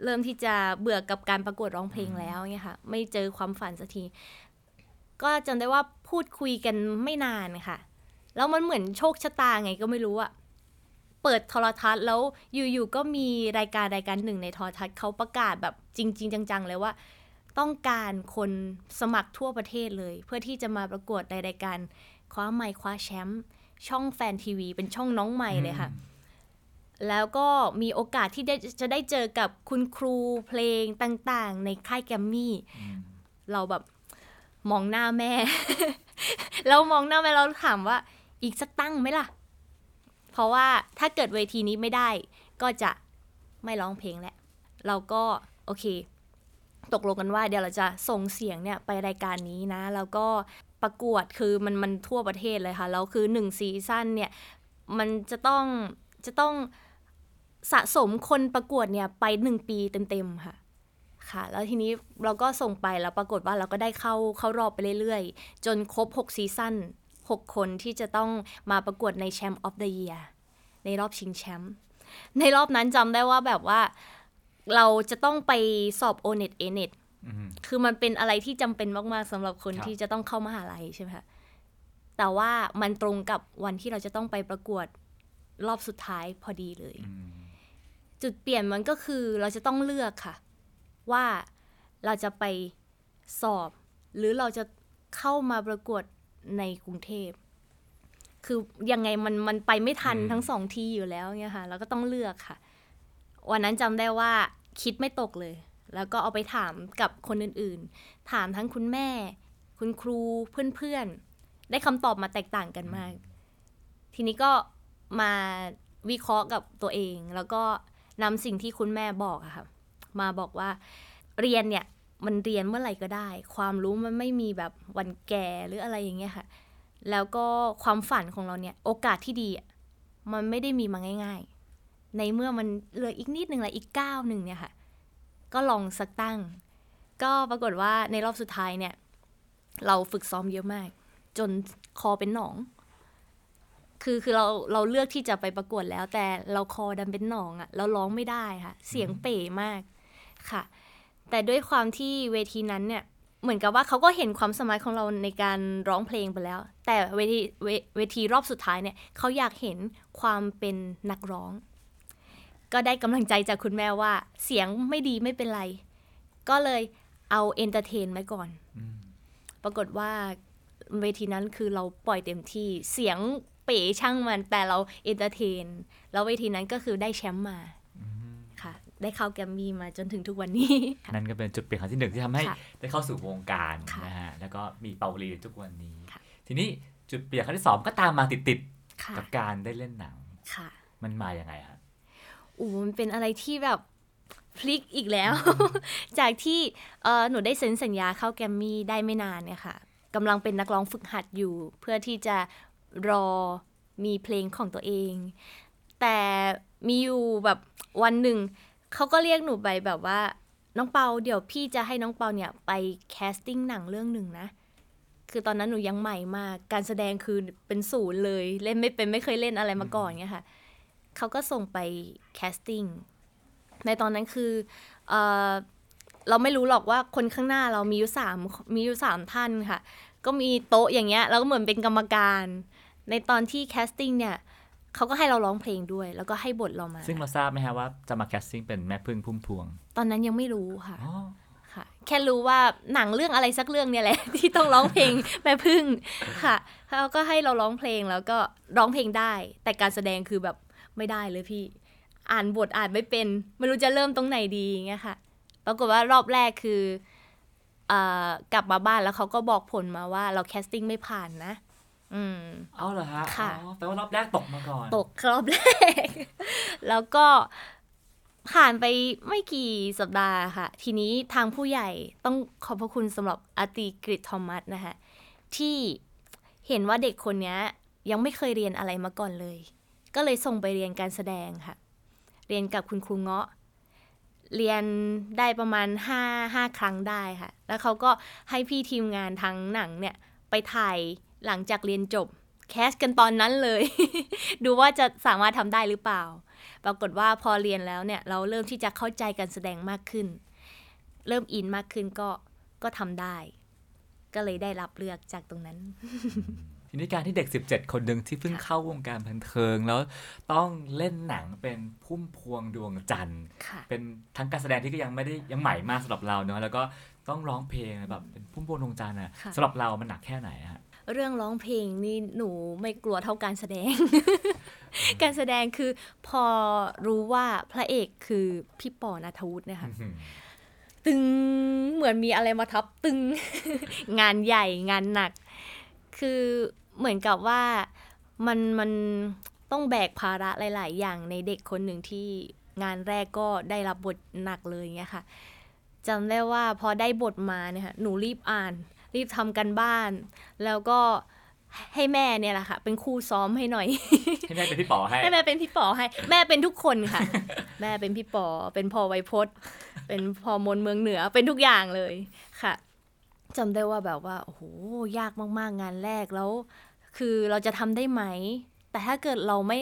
เริ่มที่จะเบื่อกับการประกวดร้องเพลงแล้วเงี้ยค่ะไม่เจอความฝันสักทีก็จำได้ว่าพูดคุยกันไม่นานค่ะแล้วมันเหมือนโชคชะตาไงก็ไม่รู้อะเปิดโทรทัศน์แล้วอยู่ๆก็มีรายการรายการหนึ่งในโทรทัศน์เขาประกาศแบบจริงๆจังๆเลยว่าต้องการคนสมัครทั่วประเทศเลยเพื่อที่จะมาประกวดในรายการคว้าไมค์คว้าแชมป์ช่องแฟนทีวีเป็นช่องน้องใหม่เลยค่ะแล้วก็มีโอกาสที่ได้จะได้เจอกับคุณครูเพลงต่างๆในค่ายแกรมมี่เราแบบมองหน้าแม่ เรามองหน้าแม่เราถามว่าอีกสักตั้งไหมล่ะเพราะว่าถ้าเกิดเวทีนี้ไม่ได้ก็จะไม่ร้องเพลงแหละเราก็โอเคตกลงกันว่าเดี๋ยวเราจะส่งเสียงเนี่ยไปรายการนี้นะแล้วก็ประกวดคือมันมันทั่วประเทศเลยค่ะแล้วคือหนึ่งซีซั่นเนี่ยมันจะต้องจะต้องสะสมคนประกวดเนี่ยไปหนึ่งปีเต็มๆค่ะค่ะแล้วทีนี้เราก็ส่งไปแล้วปรากฏว่าเราก็ได้เข้าเข้ารอบไปเรื่อยๆจนครบหกซีซั่นหกคนที่จะต้องมาประกวดในแชมป์ออฟเดอะเยียร์ในรอบชิงแชมป์ในรอบนั้นจำได้ว่าแบบว่าเราจะต้องไปสอบ โอ เน็ต เอ เน็ต คือมันเป็นอะไรที่จำเป็นมากๆสำหรับคนที่จะต้องเข้ามหาลัยใช่ไหมคะแต่ว่ามันตรงกับวันที่เราจะต้องไปประกวดรอบสุดท้ายพอดีเลยจุดเปลี่ยนมันก็คือเราจะต้องเลือกค่ะว่าเราจะไปสอบหรือเราจะเข้ามาประกวดในกรุงเทพคือยังไงมันมันไปไม่ทันทั้งสองที่อยู่แล้วเนี่ยค่ะเราก็ต้องเลือกค่ะวันนั้นจำได้ว่าคิดไม่ตกเลยแล้วก็เอาไปถามกับคนอื่นๆถามทั้งคุณแม่คุณครูเพื่อนๆได้คำตอบมาแตกต่างกันมากทีนี้ก็มาวิเคราะห์กับตัวเองแล้วก็นำสิ่งที่คุณแม่บอกอะค่ะมาบอกว่าเรียนเนี่ยมันเรียนเมื่อไหร่ก็ได้ความรู้มันไม่มีแบบวันแก่หรืออะไรอย่างเงี้ยค่ะแล้วก็ความฝันของเราเนี่ยโอกาสที่ดีมันไม่ได้มีมาง่ายๆในเมื่อมันเหลืออีกนิดนึงละอีกก้าวนึงเนี่ยค่ะก็ลองสักตั้งก็ปรากฏว่าในรอบสุดท้ายเนี่ยเราฝึกซ้อมเยอะมากจนคอเป็นหนองคือคือเราเราเลือกที่จะไปประกวดแล้วแต่เราคอดันเป็นหนองอ่ะเราร้องไม่ได้ค่ะเสียงเป๋มากค่ะแต่ด้วยความที่เวทีนั้นเนี่ยเหมือนกับว่าเขาก็เห็นความสามารถของเราในการร้องเพลงไปแล้วแต่เวทีเว, เวทีรอบสุดท้ายเนี่ยเขาอยากเห็นความเป็นนักร้องก็ได้กำลังใจจากคุณแม่ว่าเสียงไม่ดีไม่เป็นไรก็เลยเอาเอนเตอร์เทนไว้ก่อนปรากฏว่าเวทีนั้นคือเราปล่อยเต็มที่เสียงเป๋ช่างมันแต่เราเอนเตอร์เทนแล้วเวทีนั้นก็คือได้แชมป์มาได้เข้าแกรมมี่มาจนถึงทุกวันนี้นั่นก็เป็นจุดเปลี่ยนครั้งที่หนึ่งที่ทำให้ได้เข้าสู่วงการนะฮะแล้วก็มีเปาลีทุกวันนี้ทีนี้จุดเปลี่ยนครั้งที่สองก็ตามมาติดๆกับการได้เล่นหนังมันมาอย่างไรฮะโอ้มันเป็นอะไรที่แบบพลิกอีกแล้ว จากที่หนูได้เซ็นสัญญาเข้าแกรมมี่ได้ไม่นานเนี่ยค่ะกำลังเป็นนักร้องฝึกหัดอยู่เพื่อที่จะรอมีเพลงของตัวเองแต่มีอยู่แบบวันหนึ่งเขาก็เรียกหนูไปแบบว่าน้องเปาเดี๋ยวพี่จะให้น้องเปาเนี่ยไปแคสติ้งหนังเรื่องหนึ่งนะคือตอนนั้นหนูยังใหม่มากการแสดงคือเป็นศูนย์เลยเล่นไม่เป็นไม่เคยเล่นอะไรมาก่อนเงี้ยค่ะเขาก็ส่งไปแคสติ้งในตอนนั้นคือเอ่อ เราไม่รู้หรอกว่าคนข้างหน้าเรามีอยู่สามมีอยู่สามท่านค่ะก็มีโต๊ะอย่างเงี้ยแล้วก็เหมือนเป็นกรรมการในตอนที่แคสติ้งเนี่ยเขาก็ให้เราร้องเพลงด้วยแล้วก็ให้บทเรามาซึ่งเราทราบไหมฮะว่าจะมาแคสติ้งเป็นแม่พึ่งพุ่มพวงตอนนั้นยังไม่รู้ค่ะค่ะแค่รู้ว่าหนังเรื่องอะไรสักเรื่องเนี่ยแหละที่ต้องร้องเพลงแม่พึ่งค่ะเขาก็ให้เราร้องเพลงแล้วก็ร้องเพลงได้แต่การแสดงคือแบบไม่ได้เลยพี่อ่านบทอ่านไม่เป็นไม่รู้จะเริ่มตรงไหนดีเงี้ยค่ะปรากฏว่ารอบแรกคือเอ่อกลับมาบ้านแล้วเขาก็บอกผลมาว่าเราแคสติ้งไม่ผ่านนะอืมเอาเหรอฮะค่ะแปลว่ารอบแรกตกมาก่อนตกรอบแรก แล้วก็ผ่านไปไม่กี่สัปดาห์ค่ะทีนี้ทางผู้ใหญ่ต้องขอบพระคุณสำหรับอาตีกฤษทอมัสนะคะที่เห็นว่าเด็กคนนี้ยังไม่เคยเรียนอะไรมาก่อนเลยก็เลยส่งไปเรียนการแสดงค่ะเรียนกับคุณครูเงาะเรียนได้ประมาณห้า ห้าครั้งได้ค่ะแล้วเขาก็ให้พี่ทีมงานทั้งหนังเนี่ยไปถ่ายหลังจากเรียนจบแคสกันตอนนั้นเลย ดูว่าจะสามารถทำได้หรือเปล่าปรากฏว่าพอเรียนแล้วเนี่ยเราเริ่มที่จะเข้าใจการแสดงมากขึ้นเริ่มอินมากขึ้นก็ก็ทำได้ก็เลยได้รับเลือกจากตรงนั้น ทีนี้การที่เด็กสิบเจ็ดคนนึงที่เพิ่งเข้าวงการบันเทิงแล้วต้องเล่นหนังเป็นพุ่มพวงดวงจันทร์เป็นทั้งการแสดงที่ก็ยังไม่ได้ยังใหม่มากสำหรับเราเนาะแล้วก็ต้องร้องเพลงแบบเป็นพุ่มพวงดวงจันทร์น่ะสำหรับเรามันหนักแค่ไหนฮะเรื่องร้องเพลงนี่หนูไม่กลัวเท่าการแสดง การแสดงคือพอรู้ว่าพระเอกคือพี่ปอณัฐวุฒินะคะ ตึงเหมือนมีอะไรมาทับตึง งานใหญ่งานหนักคือเหมือนกับว่ามันมันต้องแบกภาระหลายๆอย่างในเด็กคนหนึ่งที่งานแรกก็ได้รับบทหนักเลยเงี้ยค่ะจำได้ว่าพอได้บทมาเนี่ยค่ะหนูรีบอ่านรีบทำกันบ้านแล้วก็ให้แม่เนี่ยแหละค่ะเป็นครูซ้อมให้หน่อยให้แม่เป็นพี่ป๋อให้ให้แม่เป็นพี่ป๋อให้แม่เป็นทุกคนค่ะ แม่เป็นพี่ป๋อเป็นพ่อไวยพจน์ เป็นพ่อมนเมืองเหนือเป็นทุกอย่างเลยค่ะจำได้ว่าแบบว่าโอ้โหยากมากๆงานแรกแล้วคือเราจะทำได้ไหมแต่ถ้าเกิดเราไม่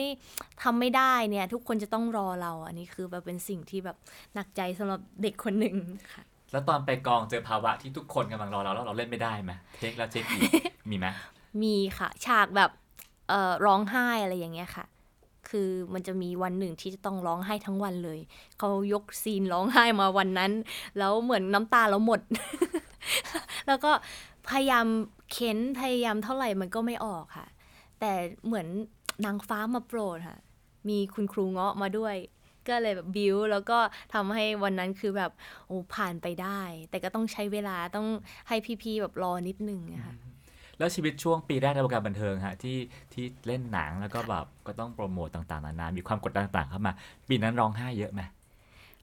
ทำไม่ได้เนี่ยทุกคนจะต้องรอเราอันนี้คือแบบเป็นสิ่งที่แบบหนักใจสำหรับเด็กคนหนึ่งค่ะแล้วตอนไปกองเจอภาวะที่ทุกคนกำลังรอเราแล้วเราเล่นไม่ได้ไหมเทคแล้วเทคอีก มีไหมมีค่ะฉากแบบเอ่อร้องไห้อะไรอย่างเงี้ยค่ะคือมันจะมีวันหนึ่งที่จะต้องร้องไห้ทั้งวันเลยเขายกซีนร้องไห้มาวันนั้นแล้วเหมือนน้ำตาเราหมด แล้วก็พยายามเค้นพยายามเท่าไหร่มันก็ไม่ออกค่ะแต่เหมือนนางฟ้ามาโปรดค่ะมีคุณครูเงาะมาด้วยก็เลยแบบบิ้วแล้วก็ทำให้วันนั้นคือแบบโอ้ผ่านไปได้แต่ก็ต้องใช้เวลาต้องให้พี่ๆแบบรอนิดนึงค่ะแล้วชีวิตช่วงปีแรกในวงการบันเทิงฮะที่ที่เล่นหนังแล้วก็แบบก็ต้องโปรโมตต่างๆนานามีความกดดันต่างๆเข้ามาปีนั้นร้องไห้เยอะไหม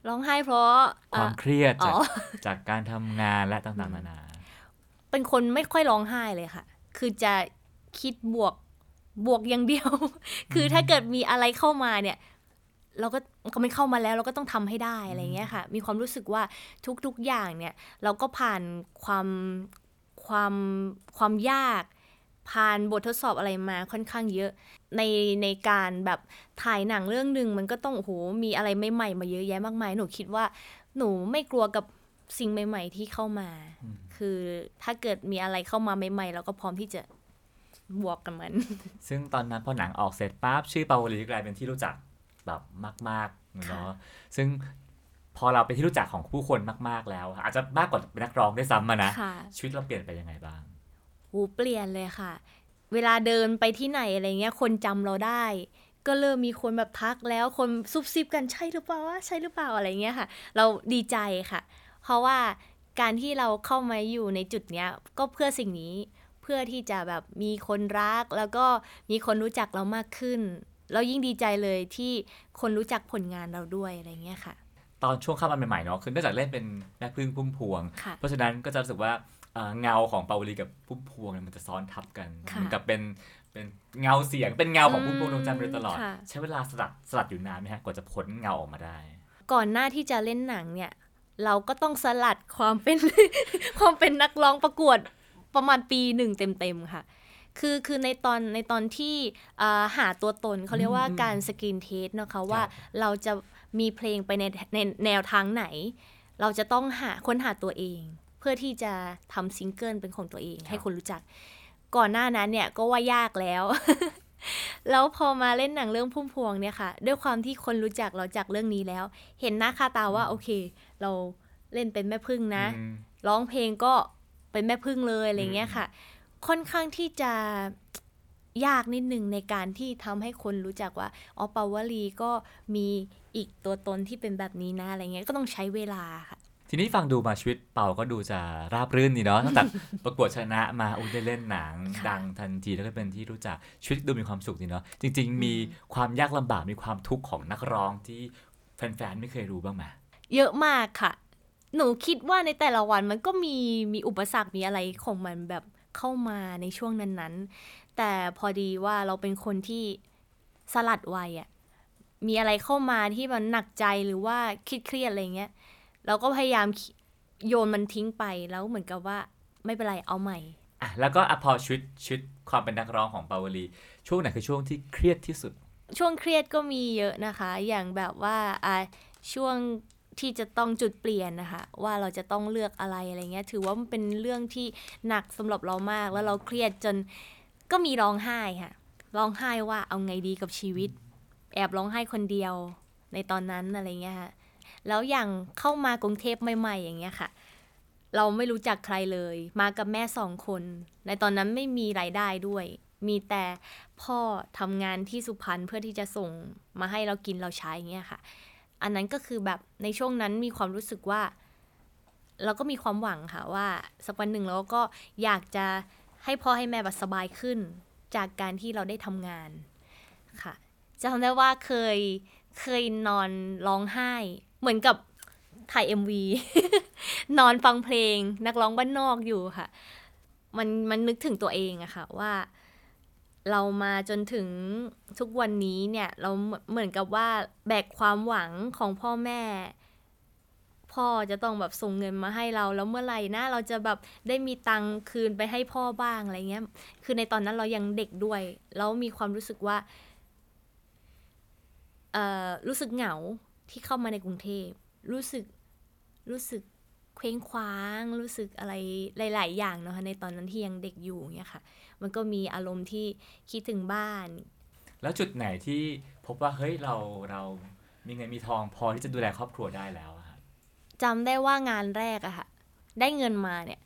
ร้องไห้เพราะความเครียดจากจากการทำงานและต่างๆนานาเป็นคนไม่ค่อยร้องไห้เลยค่ะคือจะคิดบวกบวกอย่างเดียว คือถ้าเกิดมีอะไรเข้ามาเนี่ยเราก็เขาไม่เข้ามาแล้วเราก็ต้องทำให้ได้อะไรเงี้ยค่ะมีความรู้สึกว่าทุกๆอย่างเนี่ยเราก็ผ่านความความความยากผ่านบททดสอบอะไรมาค่อนข้างเยอะในในการแบบถ่ายหนังเรื่องนึงมันก็ต้องโอ้โหมีอะไรใหม่ๆมาเยอะแยะมากมายหนูคิดว่าหนูไม่กลัวกับสิ่งใหม่ๆที่เข้ามาคือถ้าเกิดมีอะไรเข้ามาใหม่ๆเราก็พร้อมที่จะบวกกับมันซึ่งตอนนั้นพอหนังออกเสร็จปั๊บชื่อปาวลีกลายเป็นที่รู้จักแบบมากๆเนาะซึ่งพอเราไปที่รู้จักของผู้คนมากๆแล้วอาจจะมากกว่าเป็นนักร้องได้ซ้ำมานะชีวิตเราเปลี่ยนไปยังไงบ้างโหเปลี่ยนเลยค่ะเวลาเดินไปที่ไหนอะไรเงี้ยคนจำเราได้ก็เริ่มมีคนแบบทักแล้วคนซุบซิบกันใช่หรือเปล่าใช่หรือเปล่าอะไรเงี้ยค่ะเราดีใจค่ะเพราะว่าการที่เราเข้ามาอยู่ในจุดเนี้ยก็เพื่อสิ่งนี้เพื่อที่จะแบบมีคนรักแล้วก็มีคนรู้จักเรามากขึ้นเรายิ่งดีใจเลยที่คนรู้จักผลงานเราด้วยอะไรเงี้ยค่ะตอนช่วงเข้ามาใหม่ๆเนาะคือเนื่องจากเล่นเป็นแม่พึ่งพุ่มพวงเพราะฉะนั้นก็จะรู้สึกว่าเงาของปาวลีกับพุ่มพวงเนี่ยมันจะซ้อนทับกันเหมือนกับเป็นเป็นเงาเสียงเป็นเงาของพุ่มพวงดวงจันทร์อยู่ตลอดใช้เวลาสลัดสลัดอยู่นานไหมฮะกว่าจะพ้นเงาออกมาได้ก่อนหน้าที่จะเล่นหนังเนี่ยเราก็ต้องสลัดความเป็น ความเป็นนักร้องประกวดประมาณปีหนึ่งเต็มๆค่ะคือคือในตอนในตอนที่หาตัวตนเขาเรียกว่าการสกรีนเทสนะคะว่าเราจะมีเพลงไปในในแนวทางไหน เราจะต้องหาค้นหาตัวเองเพื่อที่จะทำซิงเกิลเป็นของตัวเองให้คนรู้จักก่อนหน้านั้นเนี่ยก็ว่ายากแล้ว แล้วพอมาเล่นหนังเรื่องพุ่มพวงเนี่ยค่ะด้วยความที่คนรู้จักเราจากเรื่องนี้แล้วเห็นหน้าค่าตาว่าโอเคเราเล่นเป็นแม่พึ่งนะร้องเพลงก็เป็นแม่พึ่งเลยอะไรเงี้ยค่ะค่อนข้างที่จะยากนิดนึงในการที่ทำให้คนรู้จักว่าอ๋อปาวลีก็มีอีกตัวตนที่เป็นแบบนี้นะอะไรเงี้ยก็ต้องใช้เวลาค่ะทีนี้ฟังดูมาชีวิตเป่าก็ดูจะราบรื่นนี่เนาะตั้งแต่ประกวดชนะมาอุ้ยได้เล่นหนัง ดังทันทีแล้วก็เป็นที่รู้จักชีวิตดูมีความสุขนี่เนาะจริงๆมีความยากลำบากมีความทุกข์ของนักร้องที่แฟนๆไม่เคยรู้บ้างไหมเยอะมากค่ะหนูคิดว่าในแต่ละวันมันก็มีมีอุปสรรคมีอะไรของมันแบบเข้ามาในช่วงนั้นๆแต่พอดีว่าเราเป็นคนที่สลัดไวอ่ะมีอะไรเข้ามาที่มันหนักใจหรือว่าคิดเครียดอะไรเงี้ยเราก็พยายามโยนมันทิ้งไปแล้วเหมือนกับว่าไม่เป็นไรเอาใหม่อ่ะแล้วก็พอชุดชุดความเป็นนักร้องของปาวลีช่วงไหนคือช่วงที่เครียดที่สุดช่วงเครียดก็มีเยอะนะคะอย่างแบบว่าอ่ะช่วงที่จะต้องจุดเปลี่ยนนะคะว่าเราจะต้องเลือกอะไรอะไรเงี้ยถือว่ามันเป็นเรื่องที่หนักสำหรับเรามากแล้วเราเครียดจนก็มีร้องไห้ค่ะร้องไห้ว่าเอาไงดีกับชีวิตแอบร้องไห้คนเดียวในตอนนั้นอะไรเงี้ยค่ะแล้วอย่างเข้ามากรุงเทพใหม่ๆอย่างเงี้ยค่ะเราไม่รู้จักใครเลยมากับแม่สองคนในตอนนั้นไม่มีรายได้ด้วยมีแต่พ่อทำงานที่สุพรรณเพื่อที่จะส่งมาให้เรากินเราใช้เงี้ยค่ะอันนั้นก็คือแบบในช่วงนั้นมีความรู้สึกว่าเราก็มีความหวังค่ะว่าสักวันหนึ่งเราก็อยากจะให้พ่อให้แม่สบายขึ้นจากการที่เราได้ทำงานค่ะจำได้ว่าเคยเคยนอนร้องไห้เหมือนกับถ่าย เอ็ม วี นอนฟังเพลงนักร้องบ้านนอกอยู่ค่ะมันมันนึกถึงตัวเองอะค่ะว่าเรามาจนถึงทุกวันนี้เนี่ยเราเหมือนกับว่าแบกความหวังของพ่อแม่พ่อจะต้องแบบส่งเงินมาให้เราแล้วเมื่อไหร่นะเราจะแบบได้มีตังค์คืนไปให้พ่อบ้างอะไรเงี้ยคือในตอนนั้นเรายังเด็กด้วยแล้วมีความรู้สึกว่าเอ่อรู้สึกเหงาที่เข้ามาในกรุงเทพรู้สึกรู้สึกเคว้งคว้างรู้สึกอะไรหลายๆอย่างเนาะในตอนนั้นที่ยังเด็กอยู่เนี่ยค่ะมันก็มีอารมณ์ที่คิดถึงบ้านแล้วจุดไหนที่พบว่าเฮ้ยเราเรามีเงินมีทองพอที่จะดูแลครอบครัวได้แล้วอะจำได้ว่างานแรกอะค่ะได้เงินมาเนี่ย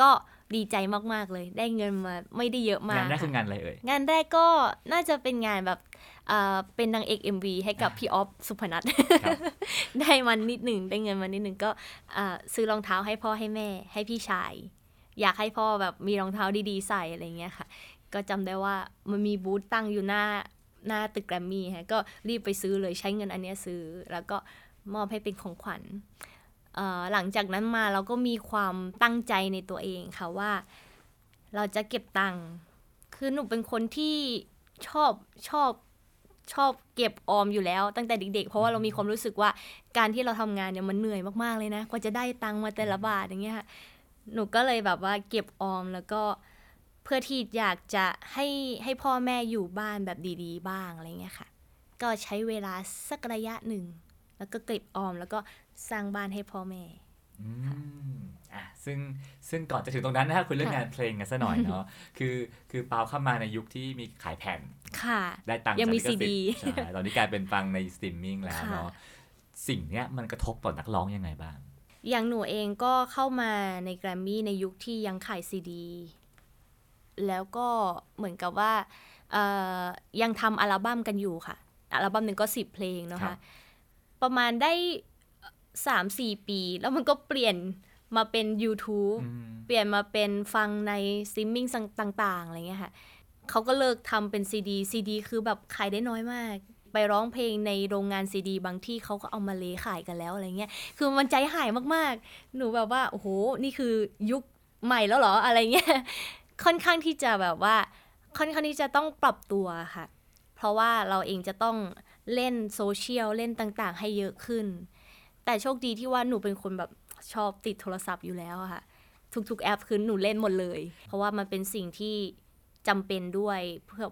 ก็ดีใจมากๆเลยได้เงินมาไม่ได้เยอะมากงานแรกคืองานอะไรเอ่ยงานแรกก็น่าจะเป็นงานแบบเอ่อเป็นนางเอก เอ็ม วี ให้กับพี่ออฟสุพนัท ได้มันนิดหนึ่งได้เงินมานิดหนึ่งก็ซื้อรองเท้าให้พ่อให้แม่ให้พี่ชายอยากให้พ่อแบบมีรองเท้าดีๆใส่อะไรเงี้ยค่ะก็จำได้ว่ามันมีบูธตั้งอยู่หน้าหน้าตึกแกรมมี่ค่ะก็รีบไปซื้อเลยใช้เงินอันเนี้ยซื้อแล้วก็มอบให้เป็นของขวัญหลังจากนั้นมาเราก็มีความตั้งใจในตัวเองค่ะว่าเราจะเก็บตังค์คือหนูเป็นคนที่ชอบชอบชอบเก็บออมอยู่แล้วตั้งแต่เด็กๆเพราะว่าเรามีความรู้สึกว่าการที่เราทำงานเนี่ยมันเหนื่อยมากๆเลยนะกว่าจะได้ตังค์มาแต่ละบาทอย่างเงี้ยค่ะหนูก็เลยแบบว่าเก็บออมแล้วก็เพื่อที่อยากจะให้ให้พ่อแม่อยู่บ้านแบบดีๆบ้างอะไรเงี้ยค่ะก็ใช้เวลาสักระยะหนึ่งแล้วก็เก็บออมแล้วก็สร้างบ้านให้พ่อแม่อืมอ่ะซึ่งซึ่งก่อนจะถึงตรงนั้นนะฮะคุยเรื่องงานเพลงกันซะหน่อยเนาะคือคือปาวเข้ามาในยุคที่มีขายแผ่นค่ะได้ตังค์จากลิขสิทธิ์ใช่ตอนนี้กลายเป็นฟังในสตรีมมิ่งแล้วเนาะสิ่งเนี้ยมันกระทบต่อนักร้องยังไงบ้างอย่างหนูเองก็เข้ามาในแกรมมี่ในยุคที่ยังขายซีดีแล้วก็เหมือนกับว่าเอ่อยังทำอัลบั้มกันอยู่ค่ะอัลบั้มหนึ่งก็สิบเพลงนะคะประมาณได้ สามถึงสี่ ปีแล้วมันก็เปลี่ยนมาเป็น YouTube เปลี่ยนมาเป็นฟังในสตรีมมิ่งต่างๆอะไรเงี้ยค่ะเขาก็เลิกทำเป็น ซี ดี ซี ดี คือแบบขายได้น้อยมากไปร้องเพลงในโรงงาน ซี ดี บางที่เขาก็เอามาเลขายกันแล้วอะไรเงี้ยคือมันใจหายมากๆหนูแบบว่าโอ้โหนี่คือยุคใหม่แล้วเหรออะไรเงี้ยค่อนข้างที่จะแบบว่าค่อนข้างที่จะต้องปรับตัวค่ะเพราะว่าเราเองจะต้องเล่นโซเชียลเล่นต่างๆให้เยอะขึ้นแต่โชคดีที่ว่าหนูเป็นคนแบบชอบติดโทรศัพท์อยู่แล้วค่ะทุกๆแอปคือหนูเล่นหมดเลยเพราะว่ามันเป็นสิ่งที่จำเป็นด้วย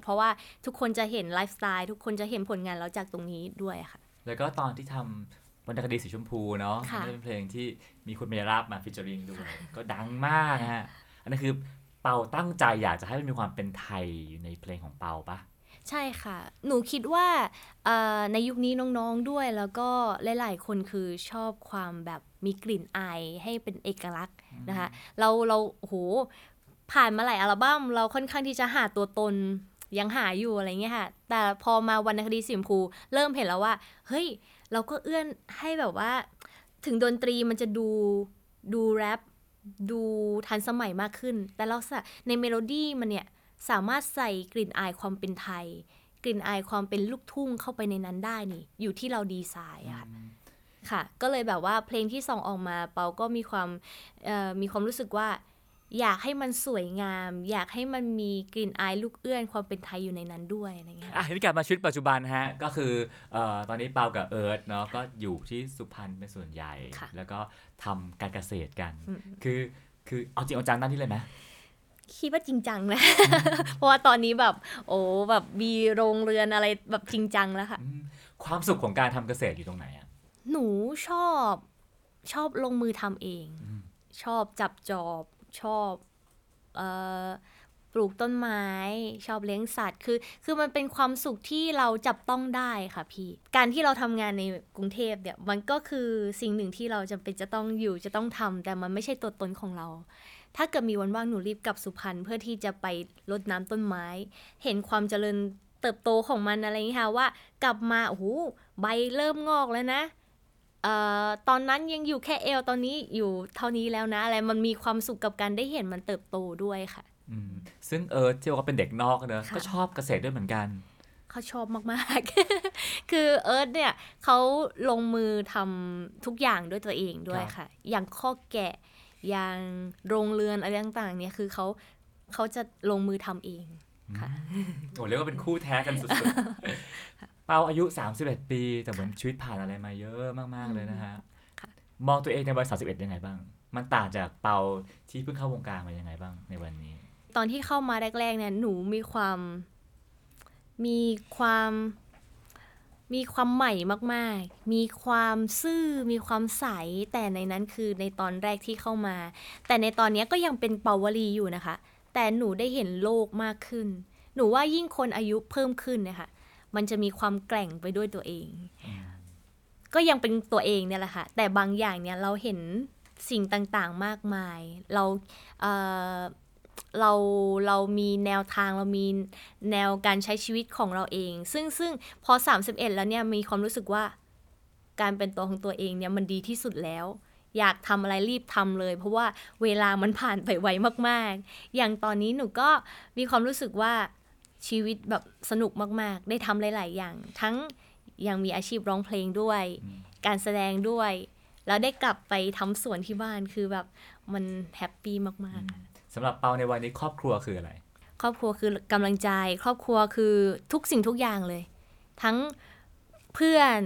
เพราะว่าทุกคนจะเห็นไลฟ์สไตล์ทุกคนจะเห็นผลงานเราจากตรงนี้ด้วยค่ะแล้วก็ตอนที่ทำ วรรณคดีสีชมพูเนาะนั่นเป็นเพลงที่มีคุณเมรับมาฟีเจอริ่งด้วยก็ดังมากฮะอันนั้นคือเปาตั้งใจอยากจะให้มันมีความเป็นไทยอยู่ในเพลงของเปาปะใช่ค่ะหนูคิดว่าในยุคนี้น้องๆด้วยแล้วก็หลายๆคนคือชอบความแบบมีกลิ่นอายให้เป็นเอกลักษณ์นะคะเราเราโหผ่านมาหลายอัลบั้มเราค่อนข้างที่จะหาตัวตนยังหาอยู่อะไรเงี้ยค่ะแต่พอมาวรรณคดีสีชมพูเริ่มเห็นแล้วว่าเฮ้ยเราก็เอื้อนให้แบบว่าถึงดนตรีมันจะดูดูแรปดูทันสมัยมากขึ้นแต่เราในเมโลดี้มันเนี่ยสามารถใส่กลิ่นอายความเป็นไทยกลิ่นอายความเป็นลูกทุ่งเข้าไปในนั้นได้นี่อยู่ที่เราดีไซน์ค่ะค่ะก็เลยแบบว่าเพลงที่สองออกมาเปาก็มีความมีความรู้สึกว่าอยากให้มันสวยงามอยากให้มันมีกลิ่นอายลูกเอื้อนความเป็นไทยอยู่ในนั้นด้วยอะไรเงี้ยอ่ะนี่กลับมาชุดปัจจุบันฮะก็คือเอ่อตอนนี้เปากับเอิร์ธเนาะก็อยู่ที่สุพรรณเป็นส่วนใหญ่แล้วก็ทำการเกษตรกันคือคือเอาจริงเอาจังด้านนี้เลยมั้ยคิดว่าจริงจังนะ เพราะว่าตอนนี้แบบโอ้แบบมีโรงเรือนอะไรแบบจริงจังแล้วค่ะความสุขของการทำเกษตรอยู่ตรงไหนอ่ะหนูชอบชอบลงมือทำเองชอบจับจอบชอบเอ่อปลูกต้นไม้ชอบเลี้ยงสัตว์คือคือมันเป็นความสุขที่เราจับต้องได้ค่ะพี่การที่เราทำงานในกรุงเทพเนี่ยมันก็คือสิ่งหนึ่งที่เราจำเป็นจะต้องอยู่จะต้องทำแต่มันไม่ใช่ตัวตนของเราถ้าเกิดมีวันว่างหนูรีบกลับสุพรรณเพื่อที่จะไปรดน้ำต้นไม้เห็นความเจริญเติบโตของมันอะไรอย่างนี้ค่ะว่ากลับมาโอ้โหใบเริ่มงอกแล้วนะเอ่อตอนนั้นยังอยู่แค่เอวตอนนี้อยู่เท่านี้แล้วนะอะไรมันมีความสุขกับการได้เห็นมันเติบโตด้วยค่ะอืมซึ่งเออเจ้าก็เป็นเด็กนอกเนอะก็ชอบเกษตรด้วยเหมือนกันเขาชอบมากๆคือเอิร์ธเนี่ยเขาลงมือทำทุกอย่างด้วยตัวเองด้วยค่ะอย่างคอกแกะอย่างโรงเรือนอะไรต่างๆเนี่ยคือเขาเขาจะลงมือทำเองค่ะโอ้เรียกว่าเป็นคู่แท้กันสุดๆเปาอายุสามสิบเอ็ดปีแต่เหมือนชีวิตผ่านอะไรมาเยอะมากๆเลยนะฮะมองตัวเองในวัยสามสิบเอ็ดยังไงบ้างมันต่างจากเปาที่เพิ่งเข้าวงการมายังไงบ้างในวันนี้ตอนที่เข้ามาแรกๆเนี่ยหนูมีความมีความมีความใหม่มากๆมีความซื่อมีความใสแต่ในนั้นคือในตอนแรกที่เข้ามาแต่ในตอนนี้ก็ยังเป็นเปาวลีอยู่นะคะแต่หนูได้เห็นโลกมากขึ้นหนูว่ายิ่งคนอายุเพิ่มขึ้นนะคะมันจะมีความแกร่งไปด้วยตัวเองก็ยังเป็นตัวเองเนี่ยแหละค่ะแต่บางอย่างเนี่ยเราเห็นสิ่งต่างๆมากมายเราเอ่อเราเรามีแนวทางเรามีแนวการใช้ชีวิตของเราเองซึ่งซึ่งพอสามสิบเอ็ดแล้วเนี่ยมีความรู้สึกว่าการเป็นตัวของตัวเองเนี่ยมันดีที่สุดแล้วอยากทำอะไรรีบทำเลยเพราะว่าเวลามันผ่านไปไวมากๆอย่างตอนนี้หนูก็มีความรู้สึกว่าชีวิตแบบสนุกมากๆได้ทำหลายๆอย่างทั้งยังมีอาชีพร้องเพลงด้วยการแสดงด้วยแล้วได้กลับไปทำสวนที่บ้านคือแบบมันแฮปปี้มากๆสำหรับเปาในวันนี้ครอบครัวคืออะไรครอบครัวคือกำลังใจครอบครัวคือทุกสิ่งทุกอย่างเลยทั้งเพื่อน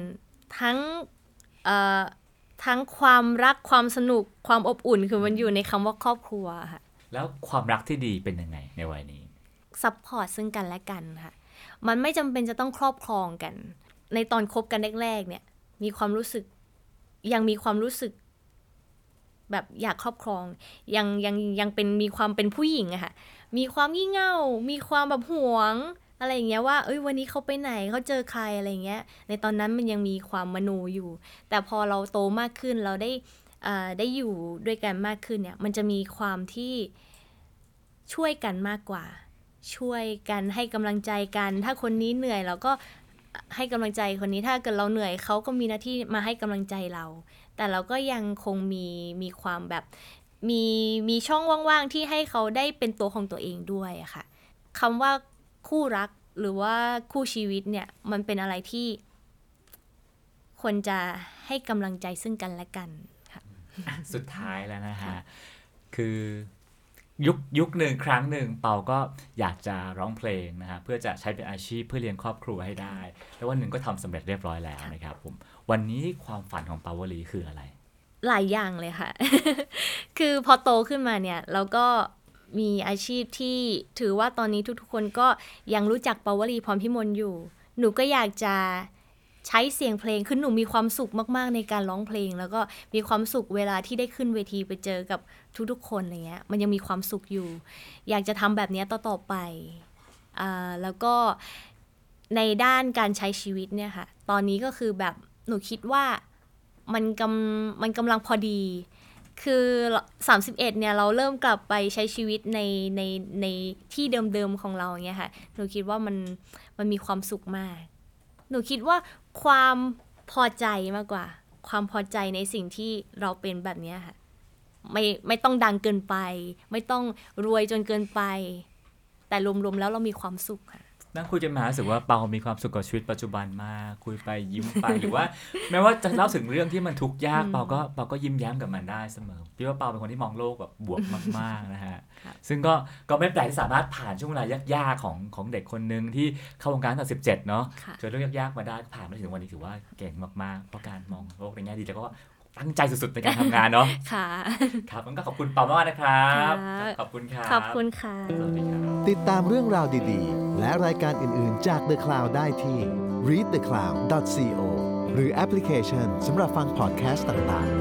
ทั้งเอ่อทั้งความรักความสนุกความอบอุ่นคือมันอยู่ในคำว่าครอบครัวค่ะแล้วความรักที่ดีเป็นยังไงในวัยนี้ซัพพอร์ตซึ่งกันและกันค่ะมันไม่จำเป็นจะต้องครอบครองกันในตอนคบกันแรกๆเนี่ยมีความรู้สึกยังมีความรู้สึกแบบอยากครอบครองยังยังยังเป็นมีความเป็นผู้หญิงอะค่ะมีความงี่เง่ามีความแบบหวงอะไรอย่างเงี้ยว่าเอ้ยวันนี้เขาไปไหนเขาเจอใครอะไรอย่างเงี้ยในตอนนั้นมันยังมีความมโนอยู่แต่พอเราโตมากขึ้นเราได้อ่าได้อยู่ด้วยกันมากขึ้นเนี่ยมันจะมีความที่ช่วยกันมากกว่าช่วยกันให้กำลังใจกันถ้าคนนี้เหนื่อยเราก็ให้กำลังใจคนนี้ถ้าเกิดเราเหนื่อยเขาก็มีหน้าที่มาให้กำลังใจเราแต่เราก็ยังคงมีมีความแบบมีมีช่องว่างๆที่ให้เขาได้เป็นตัวของตัวเองด้วยอะค่ะคำว่าคู่รักหรือว่าคู่ชีวิตเนี่ยมันเป็นอะไรที่ควรจะให้กำลังใจซึ่งกันและกันค่ะสุดท้ายแล้วนะฮะ คือยุคยุคหนึ่งครั้งหนึ่งเปาก็อยากจะร้องเพลงนะฮะเพื่อจะใช้เป็นอาชีพเพื่อเลี้ยงครอบครัวให้ได้แล้ววันหนึ่งก็ทำสำเร็จเรียบร้อยแล้วนะครับผมวันนี้ความฝันของเปาวลีคืออะไรหลายอย่างเลยค่ะ คือพอโตขึ้นมาเนี่ยเราก็มีอาชีพที่ถือว่าตอนนี้ทุกๆคนก็ยังรู้จักเปาวลีพรพิมลอยู่หนูก็อยากจะ ใช้เสียงเพลงคือหนูมีความสุขมากๆในการร้องเพลงแล้วก็มีความสุขเวลาที่ได้ขึ้นเวทีไปเจอกับทุกๆคนอะไรเงี้ยมันยังมีความสุขอยู่อยากจะทำแบบนี้ต่อๆไปอ่าแล้วก็ในด้านการใช้ชีวิตเนี่ยค่ะตอนนี้ก็คือแบบหนูคิดว่ามันกำมันกำลังพอดีคือสามสิบเอ็ดเนี่ยเราเริ่มกลับไปใช้ชีวิตในในในที่เดิมๆของเราเงี้ยค่ะหนูคิดว่ามันมันมีความสุขมากหนูคิดว่าความพอใจมากกว่าความพอใจในสิ่งที่เราเป็นแบบนี้ค่ะไม่ไม่ต้องดังเกินไปไม่ต้องรวยจนเกินไปแต่รวมๆแล้วเรามีความสุขค่ะนั่งคุยกันมารู้สึกว่าเปามีความสุขกับชีวิตปัจจุบันมากคุยไปยิ้มไปหรือว่าแม้ว่าจะเล่าถึงเรื่องที่มันทุกข์ยากเปาก็เปาก็ยิ้มแย้มกับมันได้เสมอพี่ว่าเปาเป็นคนที่มองโลกแบบบวกมากๆนะฮะซึ่งก็ก็ไม่แปลกที่สามารถผ่านช่วงเวลายากๆของของเด็กคนนึงที่เข้าวงการตั้งแต่สิบเจ็ดเนาะเจอเรื่องยากๆมาได้ผ่านมาถึงวันนี้ถือว่าเก่งมากๆเพราะการมองโลกในแง่ดีแล้วก็ตั้งใจสุดๆในการทำงานเนาะค่ะครับงั้นก็ขอบคุณเปามากนะครับขอบคุณครับขอบคุณค่ะติดตามเรื่องราวดีๆและรายการอื่นๆจาก The Cloud ได้ที่ รีด เดอะ คลาวด์ ดอท ซี โอ หรือแอปพลิเคชันสำหรับฟังพอดแคสต์ต่างๆ